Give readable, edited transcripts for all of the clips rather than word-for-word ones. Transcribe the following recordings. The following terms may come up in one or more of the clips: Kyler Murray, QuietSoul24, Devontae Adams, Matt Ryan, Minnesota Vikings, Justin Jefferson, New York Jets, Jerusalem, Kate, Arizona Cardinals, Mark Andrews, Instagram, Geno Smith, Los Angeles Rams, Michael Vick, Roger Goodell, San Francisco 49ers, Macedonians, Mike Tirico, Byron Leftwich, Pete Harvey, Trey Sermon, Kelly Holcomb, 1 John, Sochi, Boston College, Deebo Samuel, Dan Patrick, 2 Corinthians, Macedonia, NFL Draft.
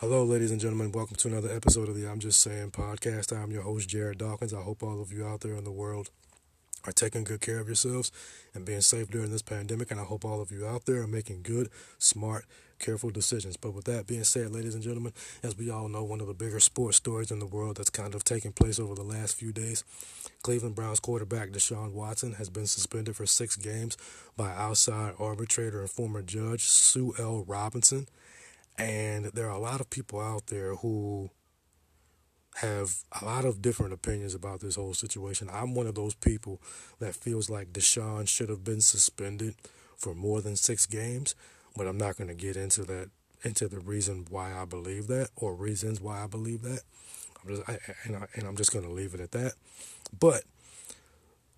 Hello, ladies and gentlemen. Welcome to another episode of the I'm Just Saying podcast. I'm your host, Jared Dawkins. I hope all of you out there in the world are taking good care of yourselves and being safe during this pandemic. And I hope all of you out there are making good, smart, careful decisions. But with that being said, ladies and gentlemen, as we all know, one of the bigger sports stories in the world that's kind of taken place over the last few days, Cleveland Browns quarterback Deshaun Watson has been suspended for 6 games by outside arbitrator and former judge Sue L. Robinson. And there are a lot of people out there who have a lot of different opinions about this whole situation. I'm one of those people that feels like Deshaun should have been suspended for more than 6 games, but I'm not going to get into that, into the reason why I believe that or reasons why I believe that. I'm just going to leave it at that. But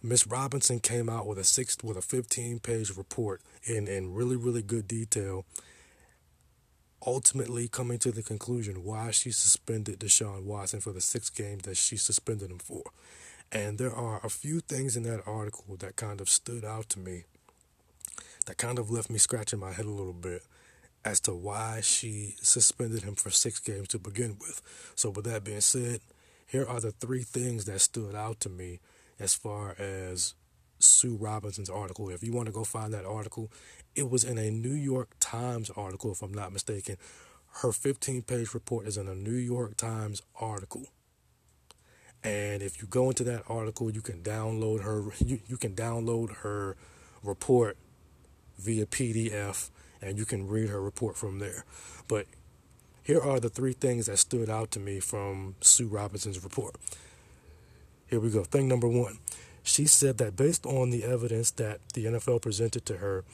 Ms. Robinson came out with a 15-page report in really, really good detail, ultimately coming to the conclusion why she suspended Deshaun Watson for the 6 games that she suspended him for. And there are a few things in that article that kind of stood out to me, that kind of left me scratching my head a little bit as to why she suspended him for 6 games to begin with. So with that being said, here are the 3 things that stood out to me as far as Sue Robinson's article. If you want to go find that article, it was in a New York Times article, if I'm not mistaken. Her 15-page report is in a New York Times article. And if you go into that article, you can download her report via PDF, and you can read her report from there. But here are the 3 things that stood out to me from Sue Robinson's report. Here we go. Thing number 1. She said that based on the evidence that the NFL presented to her,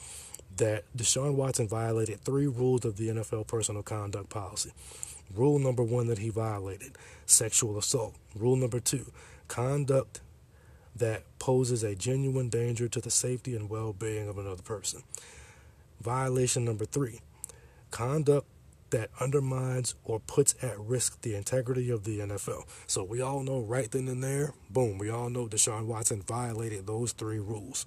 that Deshaun Watson violated 3 rules of the NFL personal conduct policy. Rule number 1 that he violated, sexual assault. Rule number 2, conduct that poses a genuine danger to the safety and well-being of another person. Violation number 3, conduct that undermines or puts at risk the integrity of the NFL. So we all know right then and there, boom, we all know Deshaun Watson violated those 3 rules.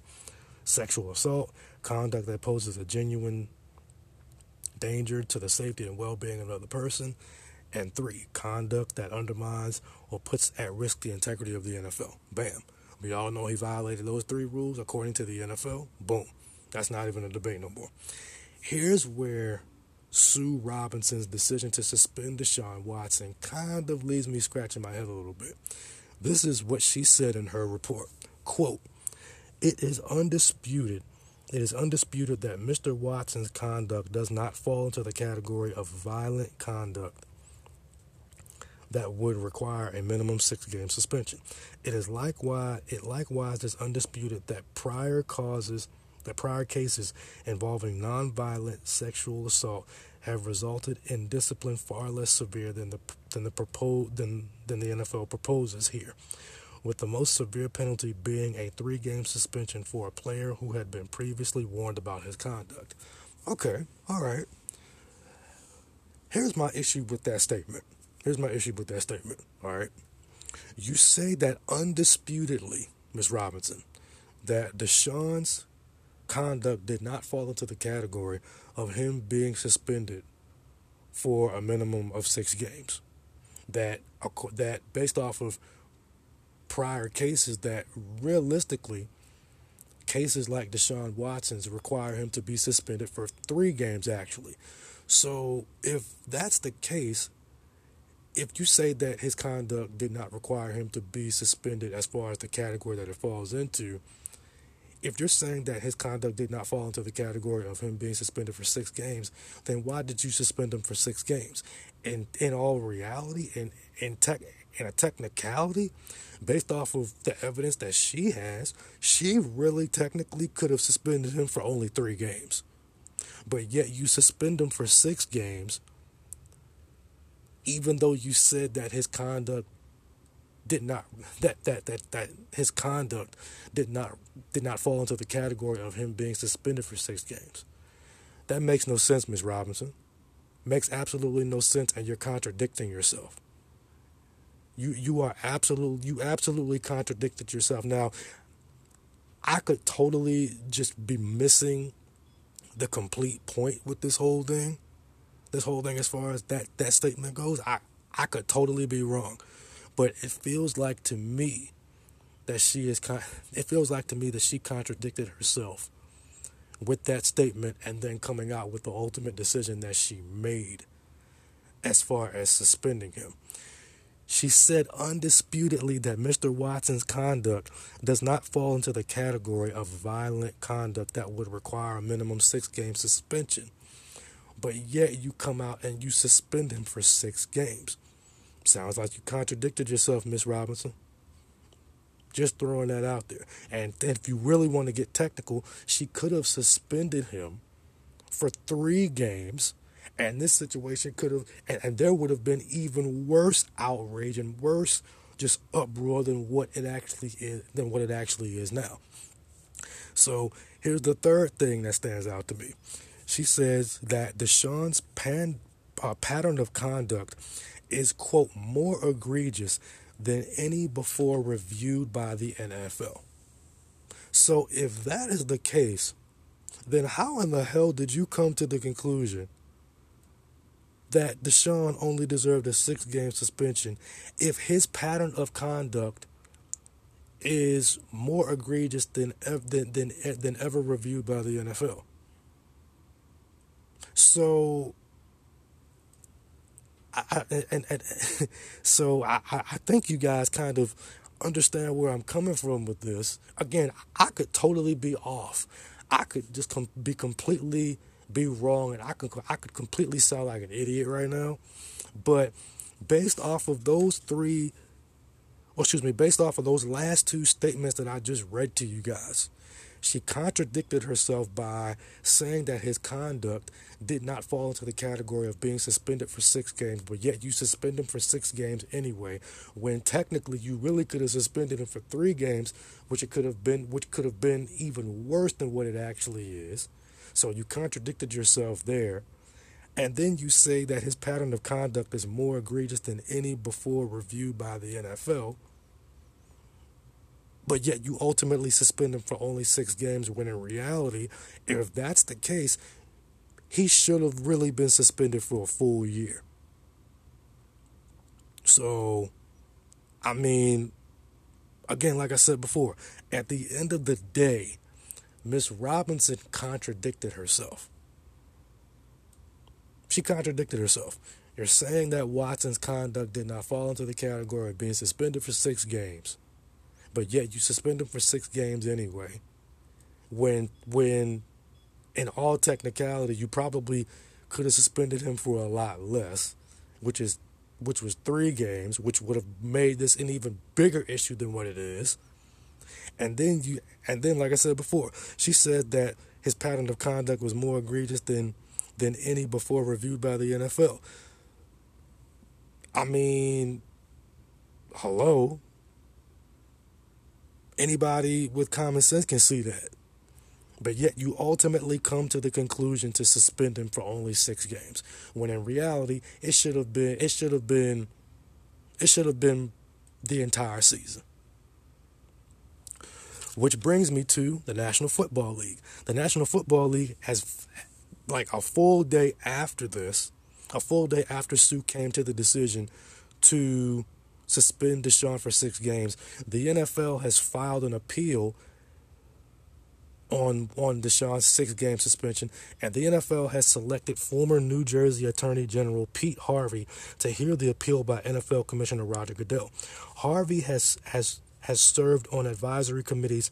Sexual assault, conduct that poses a genuine danger to the safety and well-being of another person, and 3, conduct that undermines or puts at risk the integrity of the NFL. Bam. We all know he violated those 3 rules according to the NFL. Boom. That's not even a debate no more. Here's where Sue Robinson's decision to suspend Deshaun Watson kind of leaves me scratching my head a little bit. This is what she said in her report. Quote, It is undisputed that Mr. Watson's conduct does not fall into the category of violent conduct that would require a minimum 6-game suspension. It likewise is undisputed that prior cases involving nonviolent sexual assault have resulted in discipline far less severe than the NFL proposes here, with the most severe penalty being a 3-game suspension for a player who had been previously warned about his conduct. Okay, all right. Here's my issue with that statement, all right? You say that undisputedly, Ms. Robinson, that Deshaun's conduct did not fall into the category of him being suspended for a minimum of 6 games. That based off of prior cases, that realistically cases like Deshaun Watson's require him to be suspended for 3 games actually. So if that's the case, if you say that his conduct did not require him to be suspended as far as the category that it falls into, if you're saying that his conduct did not fall into the category of him being suspended for 6 games, then why did you suspend him for 6 games? And in all reality, in a technicality, based off of the evidence that she has, she really technically could have suspended him for only 3 games. But yet you suspend him for 6 games, even though you said that his conduct did not fall into the category of him being suspended for 6 games. That makes no sense, Ms. Robinson. Makes absolutely no sense, and you're contradicting yourself. You absolutely contradicted yourself. Now, I could totally just be missing the complete point with this whole thing. this whole thing as far as that statement goes. I could totally be wrong, but it feels like to me that she contradicted herself with that statement and then coming out with the ultimate decision that she made as far as suspending him. She said undisputedly that Mr. Watson's conduct does not fall into the category of violent conduct that would require a minimum 6-game suspension. But yet you come out and you suspend him for 6 games. Sounds like you contradicted yourself, Ms. Robinson. Just throwing that out there. And if you really want to get technical, she could have suspended him for 3 games. And this situation could have, and there would have been even worse outrage and worse just uproar than what it actually is now. So here's the third thing that stands out to me. She says that Deshaun's pattern of conduct is, quote, more egregious than any before reviewed by the NFL. So if that is the case, then how in the hell did you come to the conclusion that Deshaun only deserved a 6-game suspension if his pattern of conduct is more egregious than ever reviewed by the NFL? So, I think you guys kind of understand where I'm coming from with this. Again, I could totally be off. I could just be wrong, and I could completely sound like an idiot right now, but based off of those last 2 statements that I just read to you guys, she contradicted herself by saying that his conduct did not fall into the category of being suspended for 6 games, but yet you suspend him for 6 games anyway, when technically you really could have suspended him for 3 games, which could have been even worse than what it actually is. So you contradicted yourself there. And then you say that his pattern of conduct is more egregious than any before reviewed by the NFL. But yet you ultimately suspend him for only 6 games, when in reality, if that's the case, he should have really been suspended for a full year. So, I mean, again, like I said before, at the end of the day, Miss Robinson contradicted herself. She contradicted herself. You're saying that Watson's conduct did not fall into the category of being suspended for 6 games, but yet you suspend him for 6 games anyway, when in all technicality, you probably could have suspended him for a lot less, which was 3 games, which would have made this an even bigger issue than what it is. And then, like I said before, she said that his pattern of conduct was more egregious than any before reviewed by the NFL. I mean, hello. Anybody with common sense can see that. But yet you ultimately come to the conclusion to suspend him for only 6 games, when in reality it should have been the entire season. Which brings me to the National Football League. The National Football League has, like, a full day after Sue came to the decision to suspend Deshaun for 6 games, the NFL has filed an appeal on Deshaun's 6-game suspension, and the NFL has selected former New Jersey Attorney General Pete Harvey to hear the appeal by NFL Commissioner Roger Goodell. Harvey has served on advisory committees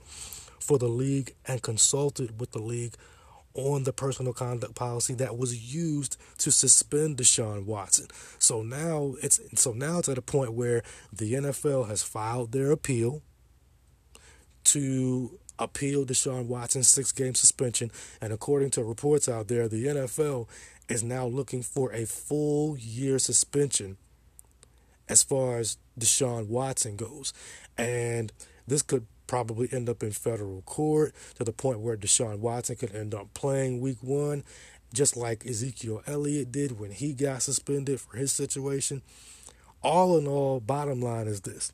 for the league and consulted with the league on the personal conduct policy that was used to suspend Deshaun Watson. So now it's at a point where the NFL has filed their appeal to appeal Deshaun Watson's 6-game suspension, and according to reports out there, the NFL is now looking for a full year suspension as far as Deshaun Watson goes. And this could probably end up in federal court, to the point where Deshaun Watson could end up playing week 1, just like Ezekiel Elliott did when he got suspended for his situation. All in all, bottom line is this: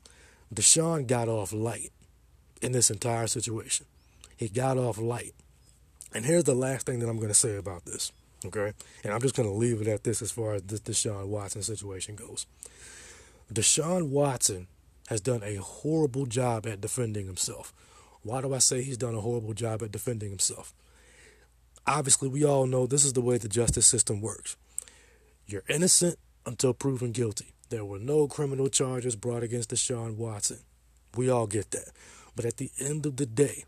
Deshaun got off light in this entire situation. He got off light. And here's the last thing that I'm going to say about this. Okay? And I'm just going to leave it at this as far as the Deshaun Watson situation goes. Deshaun Watson has done a horrible job at defending himself. Why do I say he's done a horrible job at defending himself? Obviously, we all know this is the way the justice system works. You're innocent until proven guilty. There were no criminal charges brought against Deshaun Watson. We all get that. But at the end of the day,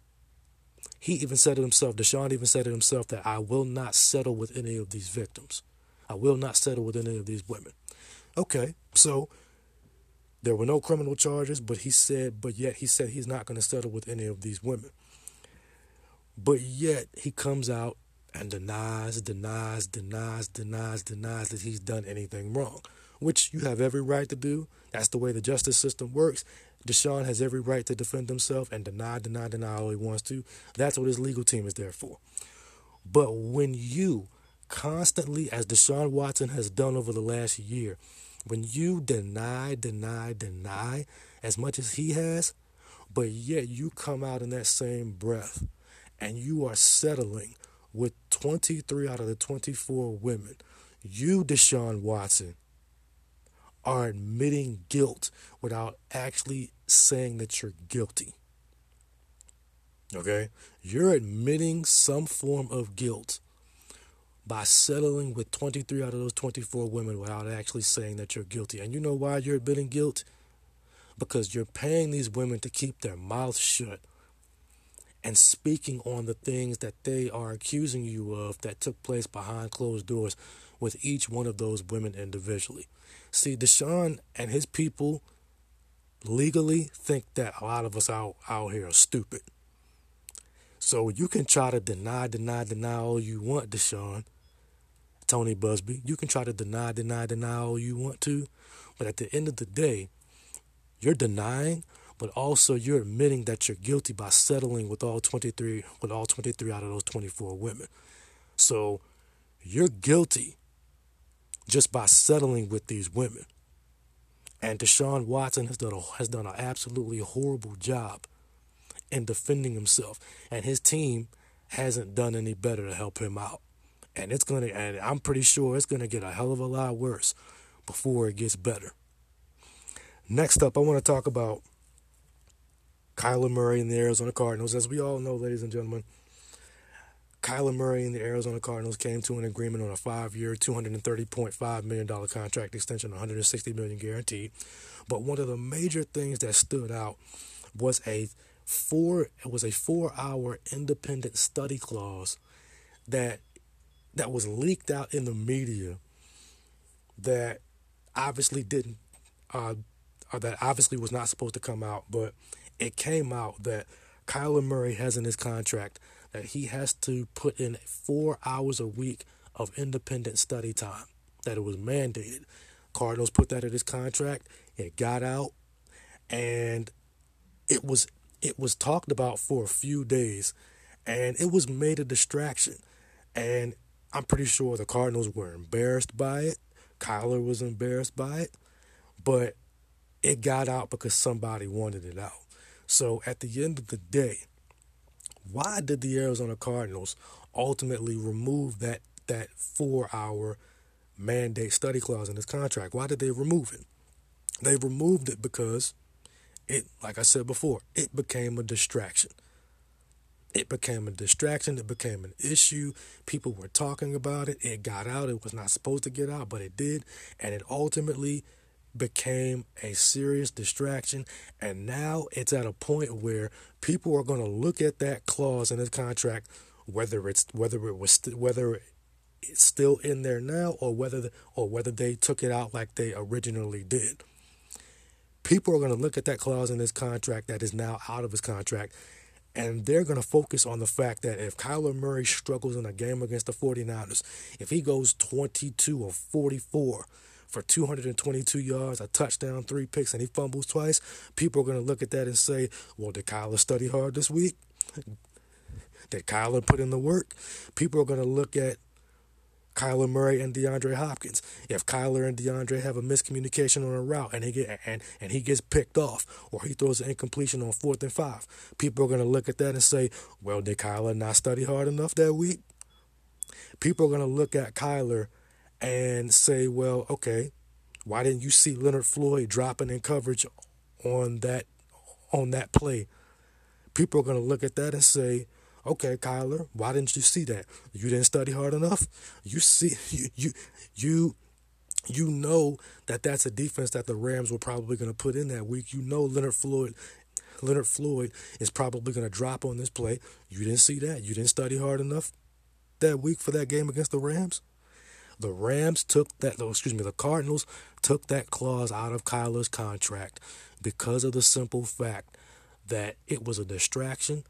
he even said it himself, Deshaun even said it himself, that I will not settle with any of these victims. I will not settle with any of these women. Okay, so there were no criminal charges, but yet he said he's not going to settle with any of these women. But yet he comes out and denies that he's done anything wrong, which you have every right to do. That's the way the justice system works. Deshaun has every right to defend himself and deny all he wants to. That's what his legal team is there for. But when you constantly, as Deshaun Watson has done over the last year, when you deny as much as he has, but yet you come out in that same breath and you are settling with 23 out of the 24 women, you, Deshaun Watson, are admitting guilt without actually saying that you're guilty. Okay? You're admitting some form of guilt by settling with 23 out of those 24 women without actually saying that you're guilty. And you know why you're admitting guilt? Because you're paying these women to keep their mouths shut and speaking on the things that they are accusing you of that took place behind closed doors with each one of those women individually. See, Deshaun and his people legally think that a lot of us out here are stupid. So you can try to deny all you want, Deshaun, Tony Busby. You can try to deny all you want to. But at the end of the day, you're denying, but also you're admitting that you're guilty by settling with all 23 out of those 24 women. So you're guilty just by settling with these women. And Deshaun Watson has done an absolutely horrible job in defending himself. And his team hasn't done any better to help him out. And I'm pretty sure it's gonna get a hell of a lot worse before it gets better. Next up, I want to talk about Kyler Murray and the Arizona Cardinals. As we all know, ladies and gentlemen, Kyler Murray and the Arizona Cardinals came to an agreement on a 5-year, $230.5 million contract extension, $160 million guaranteed. But one of the major things that stood out was a 4-hour independent study clause that was leaked out in the media that obviously was not supposed to come out, but it came out that Kyler Murray has in his contract that he has to put in 4 hours a week of independent study time, that it was mandated. Cardinals put that in his contract. It got out, and it was talked about for a few days, and it was made a distraction. And I'm pretty sure the Cardinals were embarrassed by it. Kyler was embarrassed by it, but it got out because somebody wanted it out. So at the end of the day, why did the Arizona Cardinals ultimately remove that 4-hour mandate study clause in his contract? Why did they remove it? They removed it because it, like I said before, it became a distraction. It became an issue. People were talking about it. It got out. It was not supposed to get out, but it did. And it ultimately became a serious distraction, and now it's at a point where people are going to look at that clause in his contract, whether it's still in there now or whether they took it out like they originally did. People are going to look at that clause in his contract that is now out of his contract, and they're going to focus on the fact that if Kyler Murray struggles in a game against the 49ers, if he goes 22 or 44 for 222 yards, a touchdown, 3 picks, and he fumbles twice, people are going to look at that and say, well, did Kyler study hard this week? Did Kyler put in the work? People are going to look at Kyler Murray and DeAndre Hopkins. If Kyler and DeAndre have a miscommunication on a route and he gets picked off, or he throws an incompletion on 4th and 5, people are going to look at that and say, well, did Kyler not study hard enough that week? people are going to look at Kyler and say, well, okay, why didn't you see Leonard Floyd dropping in coverage on that play? People are going to look at that and say, okay, Kyler, why didn't you see that? You didn't study hard enough. You know that that's a defense that the Rams were probably going to put in that week. You know Leonard Floyd is probably going to drop on this play. You didn't see that. You didn't study hard enough that week for that game against the Rams. The Cardinals took that clause out of Kyler's contract because of the simple fact that it was a distraction.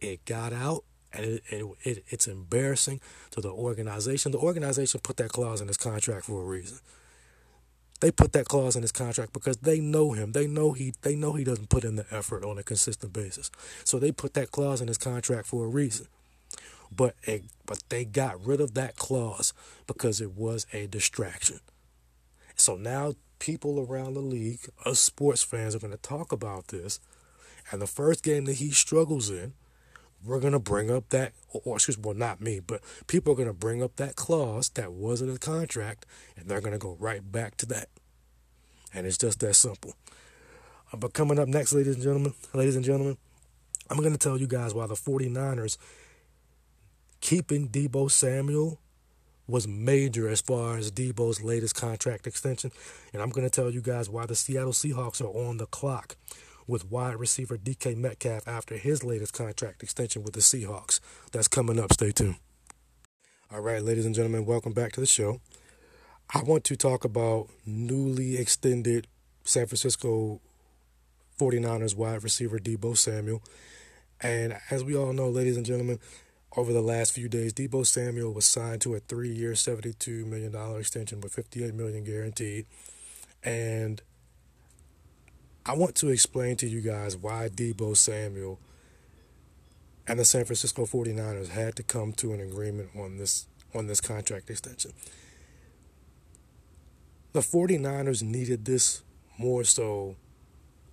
It got out, and it's embarrassing to the organization. The organization put that clause in his contract for a reason. They put that clause in his contract because they know him. They know he doesn't put in the effort on a consistent basis. So they put that clause in his contract for a reason. But they got rid of that clause because it was a distraction. So now people around the league, us sports fans, are going to talk about this. And the first game that he struggles in, we're going to bring up that, not me, but people are going to bring up that clause that wasn't in the contract, and they're going to go right back to that. And it's just that simple. But coming up next, ladies and gentlemen, I'm going to tell you guys why the 49ers keeping Deebo Samuel was major as far as Deebo's latest contract extension. And I'm going to tell you guys why the Seattle Seahawks are on the clock with wide receiver D.K. Metcalf after his latest contract extension with the Seahawks. That's coming up. Stay tuned. All right, ladies and gentlemen, welcome back to the show. I want to talk about newly extended San Francisco 49ers wide receiver Deebo Samuel. And as we all know, ladies and gentlemen, over the last few days, Deebo Samuel was signed to a 3-year, $72 million extension with $58 million guaranteed. And I want to explain to you guys why Deebo Samuel and the San Francisco 49ers had to come to an agreement on this contract extension. The 49ers needed this more so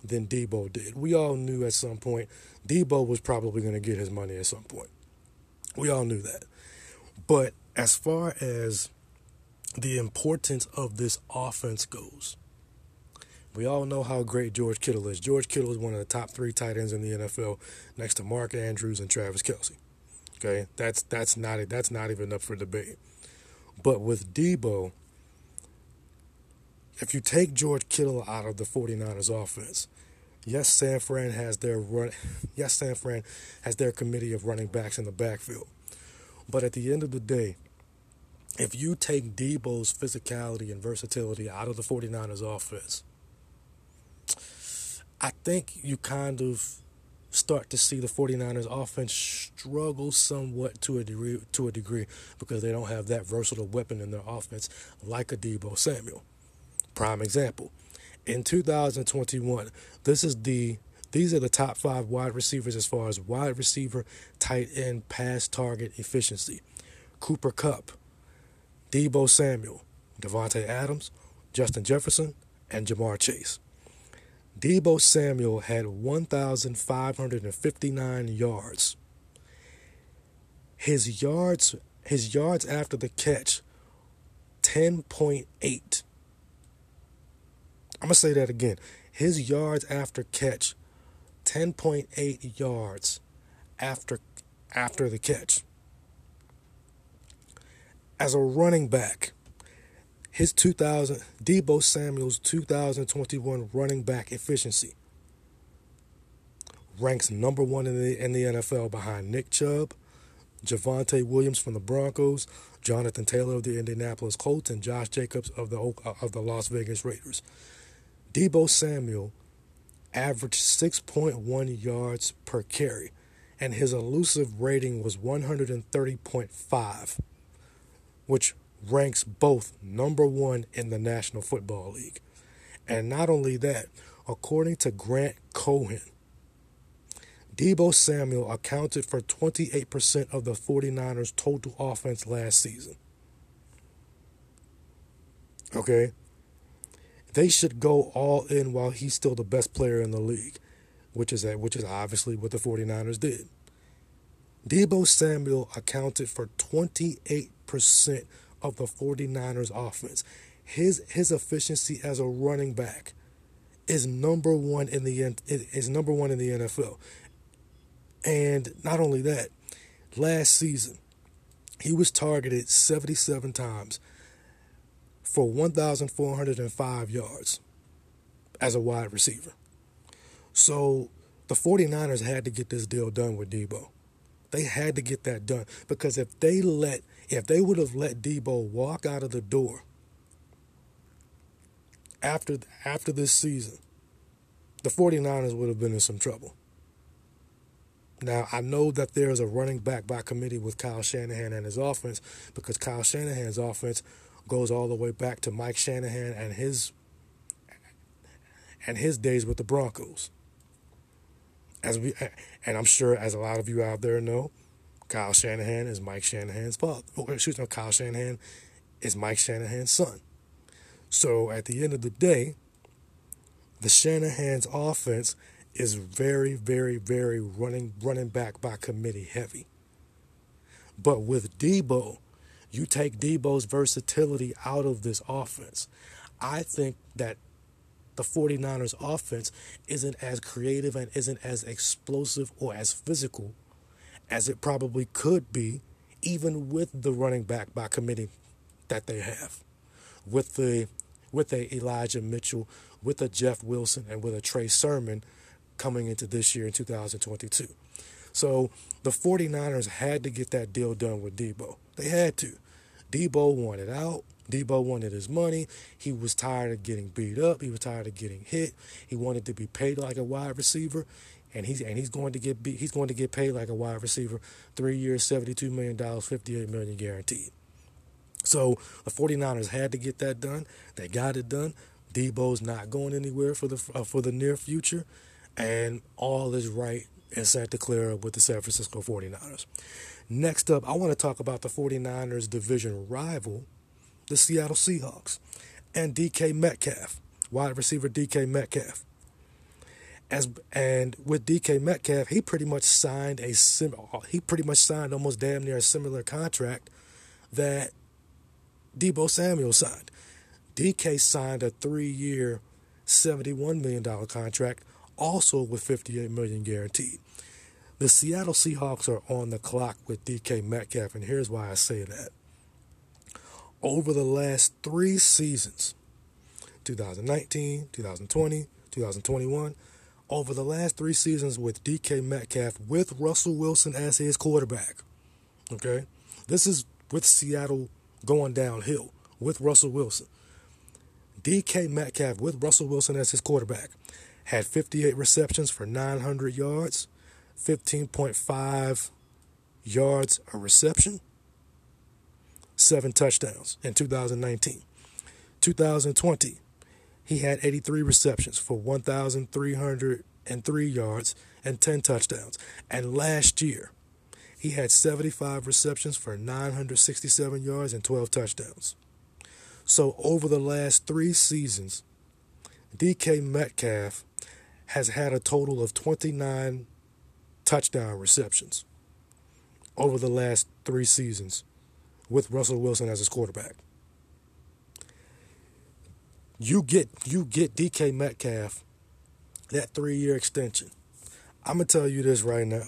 than Deebo did. We all knew at some point Deebo was probably going to get his money at some point. We all knew that. But as far as the importance of this offense goes, we all know how great George Kittle is. George Kittle is one of the top 3 tight ends in the NFL, next to Mark Andrews and Travis Kelce. Okay, that's not even up for debate. But with Deebo, if you take George Kittle out of the 49ers offense, San Fran has their committee of running backs in the backfield. But at the end of the day, if you take Deebo's physicality and versatility out of the 49ers offense, I think you kind of start to see the 49ers offense struggle somewhat to a degree because they don't have that versatile weapon in their offense like a Deebo Samuel. Prime example. In 2021, these are the top 5 wide receivers as far as wide receiver, tight end, pass target efficiency. Cooper Kupp, Deebo Samuel, Devontae Adams, Justin Jefferson, and Jamar Chase. Deebo Samuel had 1,559 yards. His yards after the catch, 10.8. I'm going to say that again. His yards after catch, 10.8 yards after the catch. As a running back, Deebo Samuel's 2021 running back efficiency ranks number 1 in the NFL behind Nick Chubb, Javonte Williams from the Broncos, Jonathan Taylor of the Indianapolis Colts, and Josh Jacobs of the Las Vegas Raiders. Deebo Samuel averaged 6.1 yards per carry, and his elusive rating was 130.5, which ranks both number 1 in the National Football League. And not only that, according to Grant Cohen, Deebo Samuel accounted for 28% of the 49ers' total offense last season. Okay? They should go all in while he's still the best player in the league, which is obviously what the 49ers did. Deebo Samuel accounted for 28% 90% of the 49ers offense. His efficiency as a running back is number one in the NFL. And not only that, last season he was targeted 77 times for 1,405 yards as a wide receiver. So the 49ers had to get this deal done with Deebo. They had to get that done, because if they would have let Deebo walk out of the door after this season, the 49ers would have been in some trouble. Now, I know that there is a running back by committee with Kyle Shanahan and his offense, because Kyle Shanahan's offense goes all the way back to Mike Shanahan and his days with the Broncos. And I'm sure, as a lot of you out there know, Kyle Shanahan is Mike Shanahan's son. So at the end of the day, the Shanahan's offense is very, very, very running back by committee heavy. But with Deebo, you take Deebo's versatility out of this offense. I think that the 49ers offense isn't as creative and isn't as explosive or as physical as it probably could be, even with the running back by committee that they have, with a Elijah Mitchell, with a Jeff Wilson, and with a Trey Sermon coming into this year in 2022. So the 49ers had to get that deal done with Deebo. They had to. Deebo wanted out. Deebo wanted his money. He was tired of getting beat up. He was tired of getting hit. He wanted to be paid like a wide receiver, and he's going to get paid like a wide receiver. 3 years, $72 million, $58 million guaranteed. So the 49ers had to get that done. They got it done. Deebo's not going anywhere for the near future, and all is right in Santa Clara with the San Francisco 49ers. Next up, I want to talk about the 49ers division rival, the Seattle Seahawks, and D.K. Metcalf, wide receiver D.K. Metcalf. And with D.K. Metcalf, he pretty much signed almost damn near a similar contract that Deebo Samuel signed. D.K. signed a 3-year, $71 million contract, also with $58 million guaranteed. The Seattle Seahawks are on the clock with D.K. Metcalf, and here's why I say that. Over the last three seasons, 2019, 2020, 2021, over the last three seasons with D.K. Metcalf, with Russell Wilson as his quarterback, okay? This is with Seattle going downhill with Russell Wilson. D.K. Metcalf, with Russell Wilson as his quarterback, had 58 receptions for 900 yards, 15.5 yards a reception, 7 touchdowns in 2019. 2020, he had 83 receptions for 1,303 yards and 10 touchdowns. And last year, he had 75 receptions for 967 yards and 12 touchdowns. So over the last three seasons, D.K. Metcalf has had a total of 29 touchdown receptions over the last three seasons with Russell Wilson as his quarterback. You get D.K. Metcalf that 3-year extension. I'm going to tell you this right now.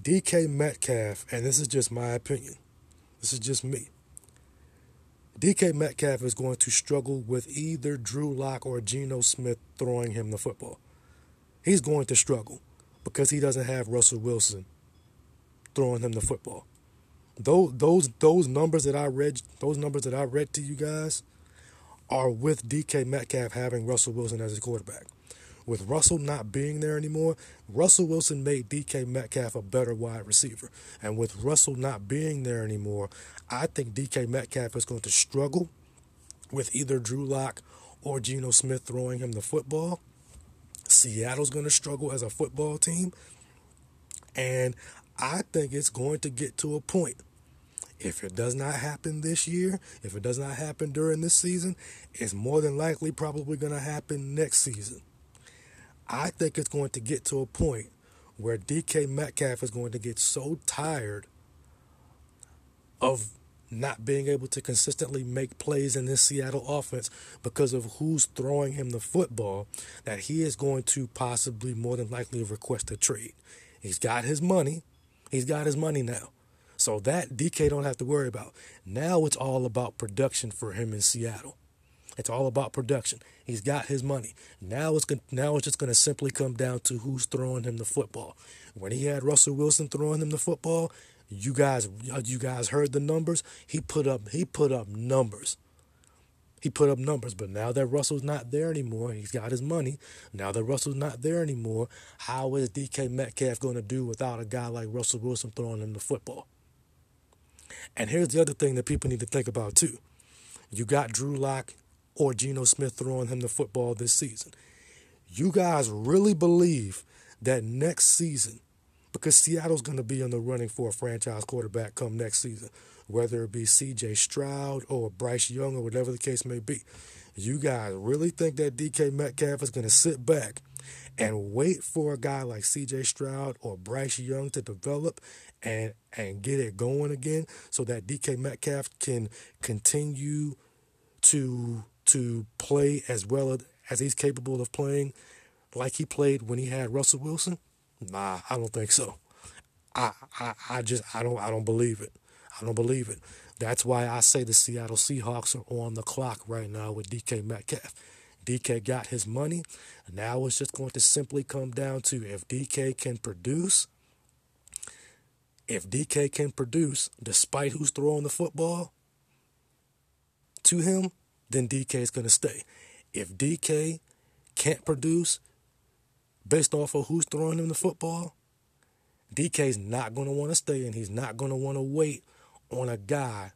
D.K. Metcalf, and this is just my opinion, this is just me, D.K. Metcalf is going to struggle with either Drew Lock or Geno Smith throwing him the football. He's going to struggle because he doesn't have Russell Wilson throwing him the football. Those numbers that I read, to you guys, are with D.K. Metcalf having Russell Wilson as his quarterback. With Russell not being there anymore, Russell Wilson made D.K. Metcalf a better wide receiver. And with Russell not being there anymore, I think D.K. Metcalf is going to struggle with either Drew Lock or Geno Smith throwing him the football. Seattle's going to struggle as a football team. And I think it's going to get to a point. If it does not happen this year, if it does not happen during this season, it's more than likely probably going to happen next season. I think it's going to get to a point where D.K. Metcalf is going to get so tired of not being able to consistently make plays in this Seattle offense because of who's throwing him the football, that he is going to possibly more than likely request a trade. He's got his money. He's got his money now. So that DK don't have to worry about. Now it's all about production for him in Seattle. It's all about production. He's got his money. Now it's just going to simply come down to who's throwing him the football. When he had Russell Wilson throwing him the football, you guys heard the numbers. He put up numbers. But now that Russell's not there anymore, he's got his money. Now that Russell's not there anymore, how is DK Metcalf going to do without a guy like Russell Wilson throwing him the football? And here's the other thing that people need to think about too. You got Drew Lock or Geno Smith throwing him the football this season. You guys really believe that next season, because Seattle's going to be in the running for a franchise quarterback come next season, whether it be C.J. Stroud or Bryce Young or whatever the case may be, you guys really think that DK Metcalf is going to sit back and wait for a guy like C.J. Stroud or Bryce Young to develop and get it going again so that DK Metcalf can continue to play as well as he's capable of playing like he played when he had Russell Wilson? Nah, I don't think so. I just don't believe it. I don't believe it. That's why I say the Seattle Seahawks are on the clock right now with DK Metcalf. DK got his money. Now it's just going to simply come down to if DK can produce. If DK can produce, despite who's throwing the football to him, then DK is going to stay. If DK can't produce based off of who's throwing him the football, DK's not going to want to stay, and he's not going to want to wait on a guy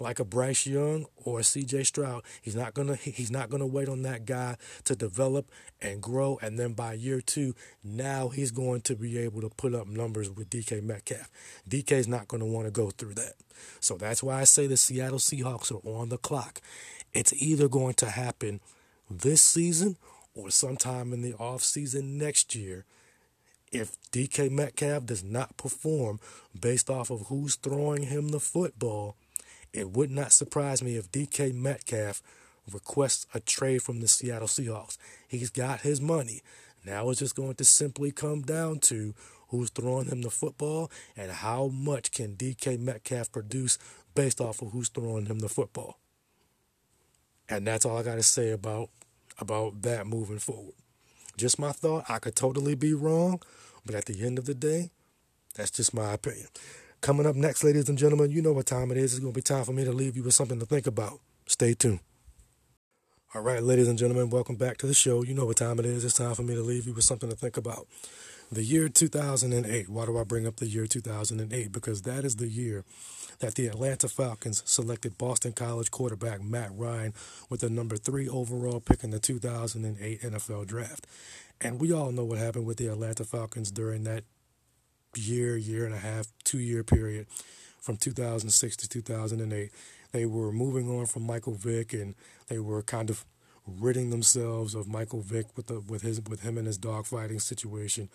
like a Bryce Young or a C.J. Stroud. He's not going to wait on that guy to develop and grow, and then by year two, now he's going to be able to put up numbers with DK Metcalf. DK's not going to want to go through that. So that's why I say the Seattle Seahawks are on the clock. It's either going to happen this season or sometime in the offseason next year. If DK Metcalf does not perform based off of who's throwing him the football, it would not surprise me if DK Metcalf requests a trade from the Seattle Seahawks. He's got his money. Now it's just going to simply come down to who's throwing him the football and how much can DK Metcalf produce based off of who's throwing him the football. And that's all I got to say about that moving forward. Just my thought. I could totally be wrong, but at the end of the day, that's just my opinion. Coming up next, ladies and gentlemen, you know what time it is. It's going to be time for me to leave you with something to think about. Stay tuned. All right, ladies and gentlemen, welcome back to the show. You know what time it is. It's time for me to leave you with something to think about. The year 2008. Why do I bring up the year 2008? Because that is the year that the Atlanta Falcons selected Boston College quarterback Matt Ryan with the number 3 overall pick in the 2008 NFL Draft. And we all know what happened with the Atlanta Falcons during that year and a half, 2-year period from 2006 to 2008. They were moving on from Michael Vick, and they were kind of ridding themselves of Michael Vick with him and his dogfighting situation.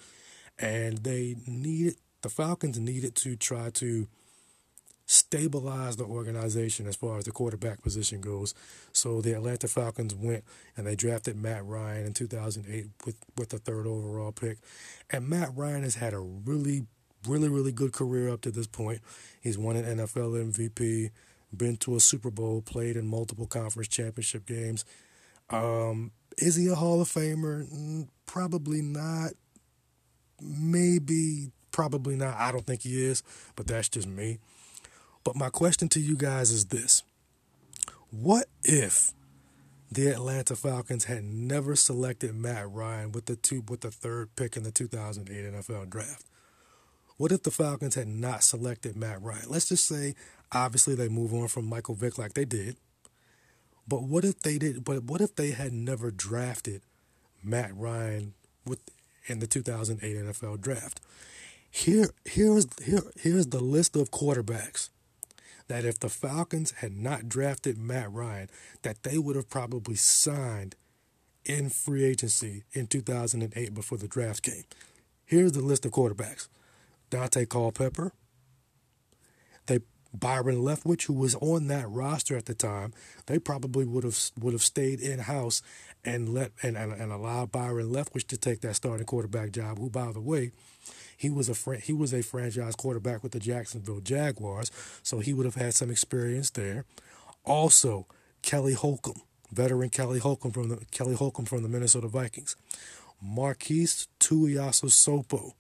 And the Falcons needed to try to stabilize the organization as far as the quarterback position goes. So the Atlanta Falcons went and they drafted Matt Ryan in 2008 with the 3rd overall pick. And Matt Ryan has had a really, really, really good career up to this point. He's won an NFL MVP, been to a Super Bowl, played in multiple conference championship games. Is he a Hall of Famer? Probably not. Maybe, probably not. I don't think he is, but that's just me. But my question to you guys is this. What if the Atlanta Falcons had never selected Matt Ryan with the third pick in the 2008 NFL Draft? What if the Falcons had not selected Matt Ryan? Let's just say, obviously, they move on from Michael Vick like they did. But what if they did? But what if they had never drafted Matt Ryan in the 2008 NFL Draft? Here's the list of quarterbacks that if the Falcons had not drafted Matt Ryan, that they would have probably signed in free agency in 2008 before the draft came. Here's the list of quarterbacks. Dante Culpepper. They Byron Leftwich, who was on that roster at the time, they probably would have stayed in-house and allowed Byron Leftwich to take that starting quarterback job, who, by the way, he was a franchise quarterback with the Jacksonville Jaguars, so he would have had some experience there. Also, Kelly Holcomb, veteran Kelly Holcomb from the Minnesota Vikings, Marquise Tuiasosopo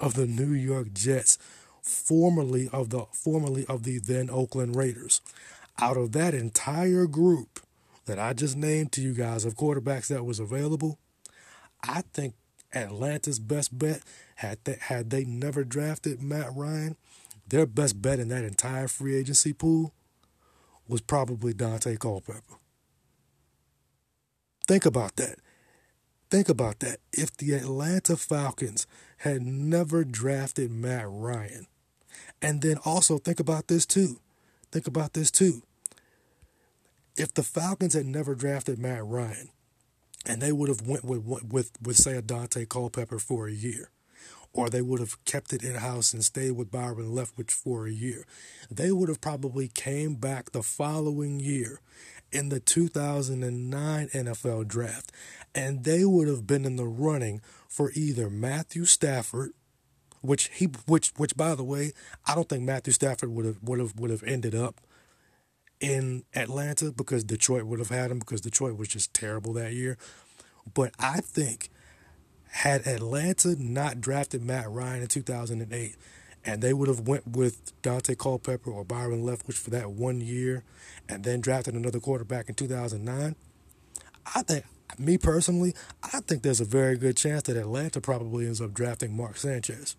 of the New York Jets, formerly of the then Oakland Raiders. Out of that entire group that I just named to you guys of quarterbacks that was available, I think Atlanta's best bet, had they never drafted Matt Ryan, their best bet in that entire free agency pool was probably Dante Culpepper. Think about that. Think about that. If the Atlanta Falcons had never drafted Matt Ryan, and then also think about this too. If the Falcons had never drafted Matt Ryan, and they would have went with say a Dante Culpepper for a year, or they would have kept it in-house and stayed with Byron Leftwich for a year, they would have probably came back the following year in the 2009 NFL Draft, and they would have been in the running for either Matthew Stafford, which by the way, I don't think Matthew Stafford would have ended up in Atlanta because Detroit would have had him, because Detroit was just terrible that year. But I think had Atlanta not drafted Matt Ryan in 2008, and they would have went with Dante Culpepper or Byron Leftwich for that 1 year and then drafted another quarterback in 2009, I think, me personally, I think there's a very good chance that Atlanta probably ends up drafting Mark Sanchez.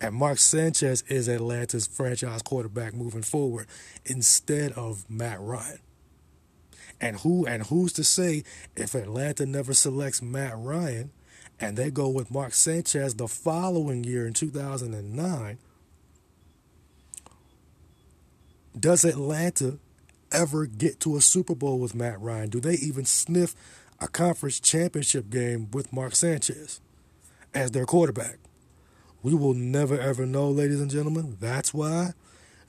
And Mark Sanchez is Atlanta's franchise quarterback moving forward instead of Matt Ryan. And who's to say if Atlanta never selects Matt Ryan and they go with Mark Sanchez the following year in 2009, does Atlanta ever get to a Super Bowl with Matt Ryan? Do they even sniff a conference championship game with Mark Sanchez as their quarterback? We will never, ever know, ladies and gentlemen. That's why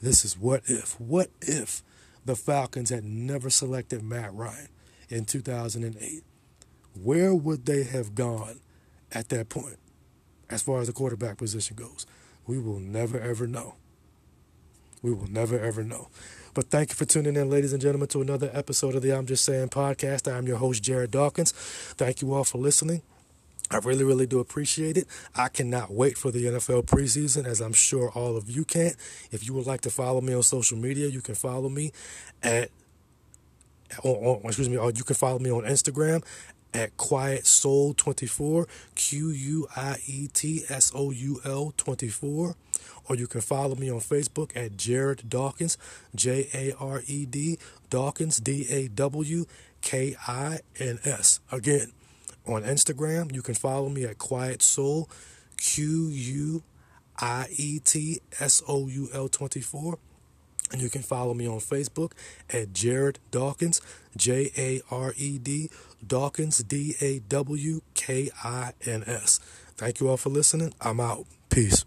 this is what if. What if the Falcons had never selected Matt Ryan in 2008? Where would they have gone at that point as far as the quarterback position goes? We will never, ever know. We will never, ever know. But thank you for tuning in, ladies and gentlemen, to another episode of the I'm Just Saying podcast. I'm your host, Jared Dawkins. Thank you all for listening. I really, really do appreciate it. I cannot wait for the NFL preseason, as I'm sure all of you can. If you would like to follow me on social media, you can follow me or you can follow me on Instagram at QuietSoul24, QuietSoul24, or you can follow me on Facebook at Jared Dawkins, Jared Dawkins, Dawkins. Again, on Instagram, you can follow me at QuietSoul, QuietSoul24, and you can follow me on Facebook at Jared Dawkins, Jared Dawkins, Dawkins. Thank you all for listening. I'm out. Peace.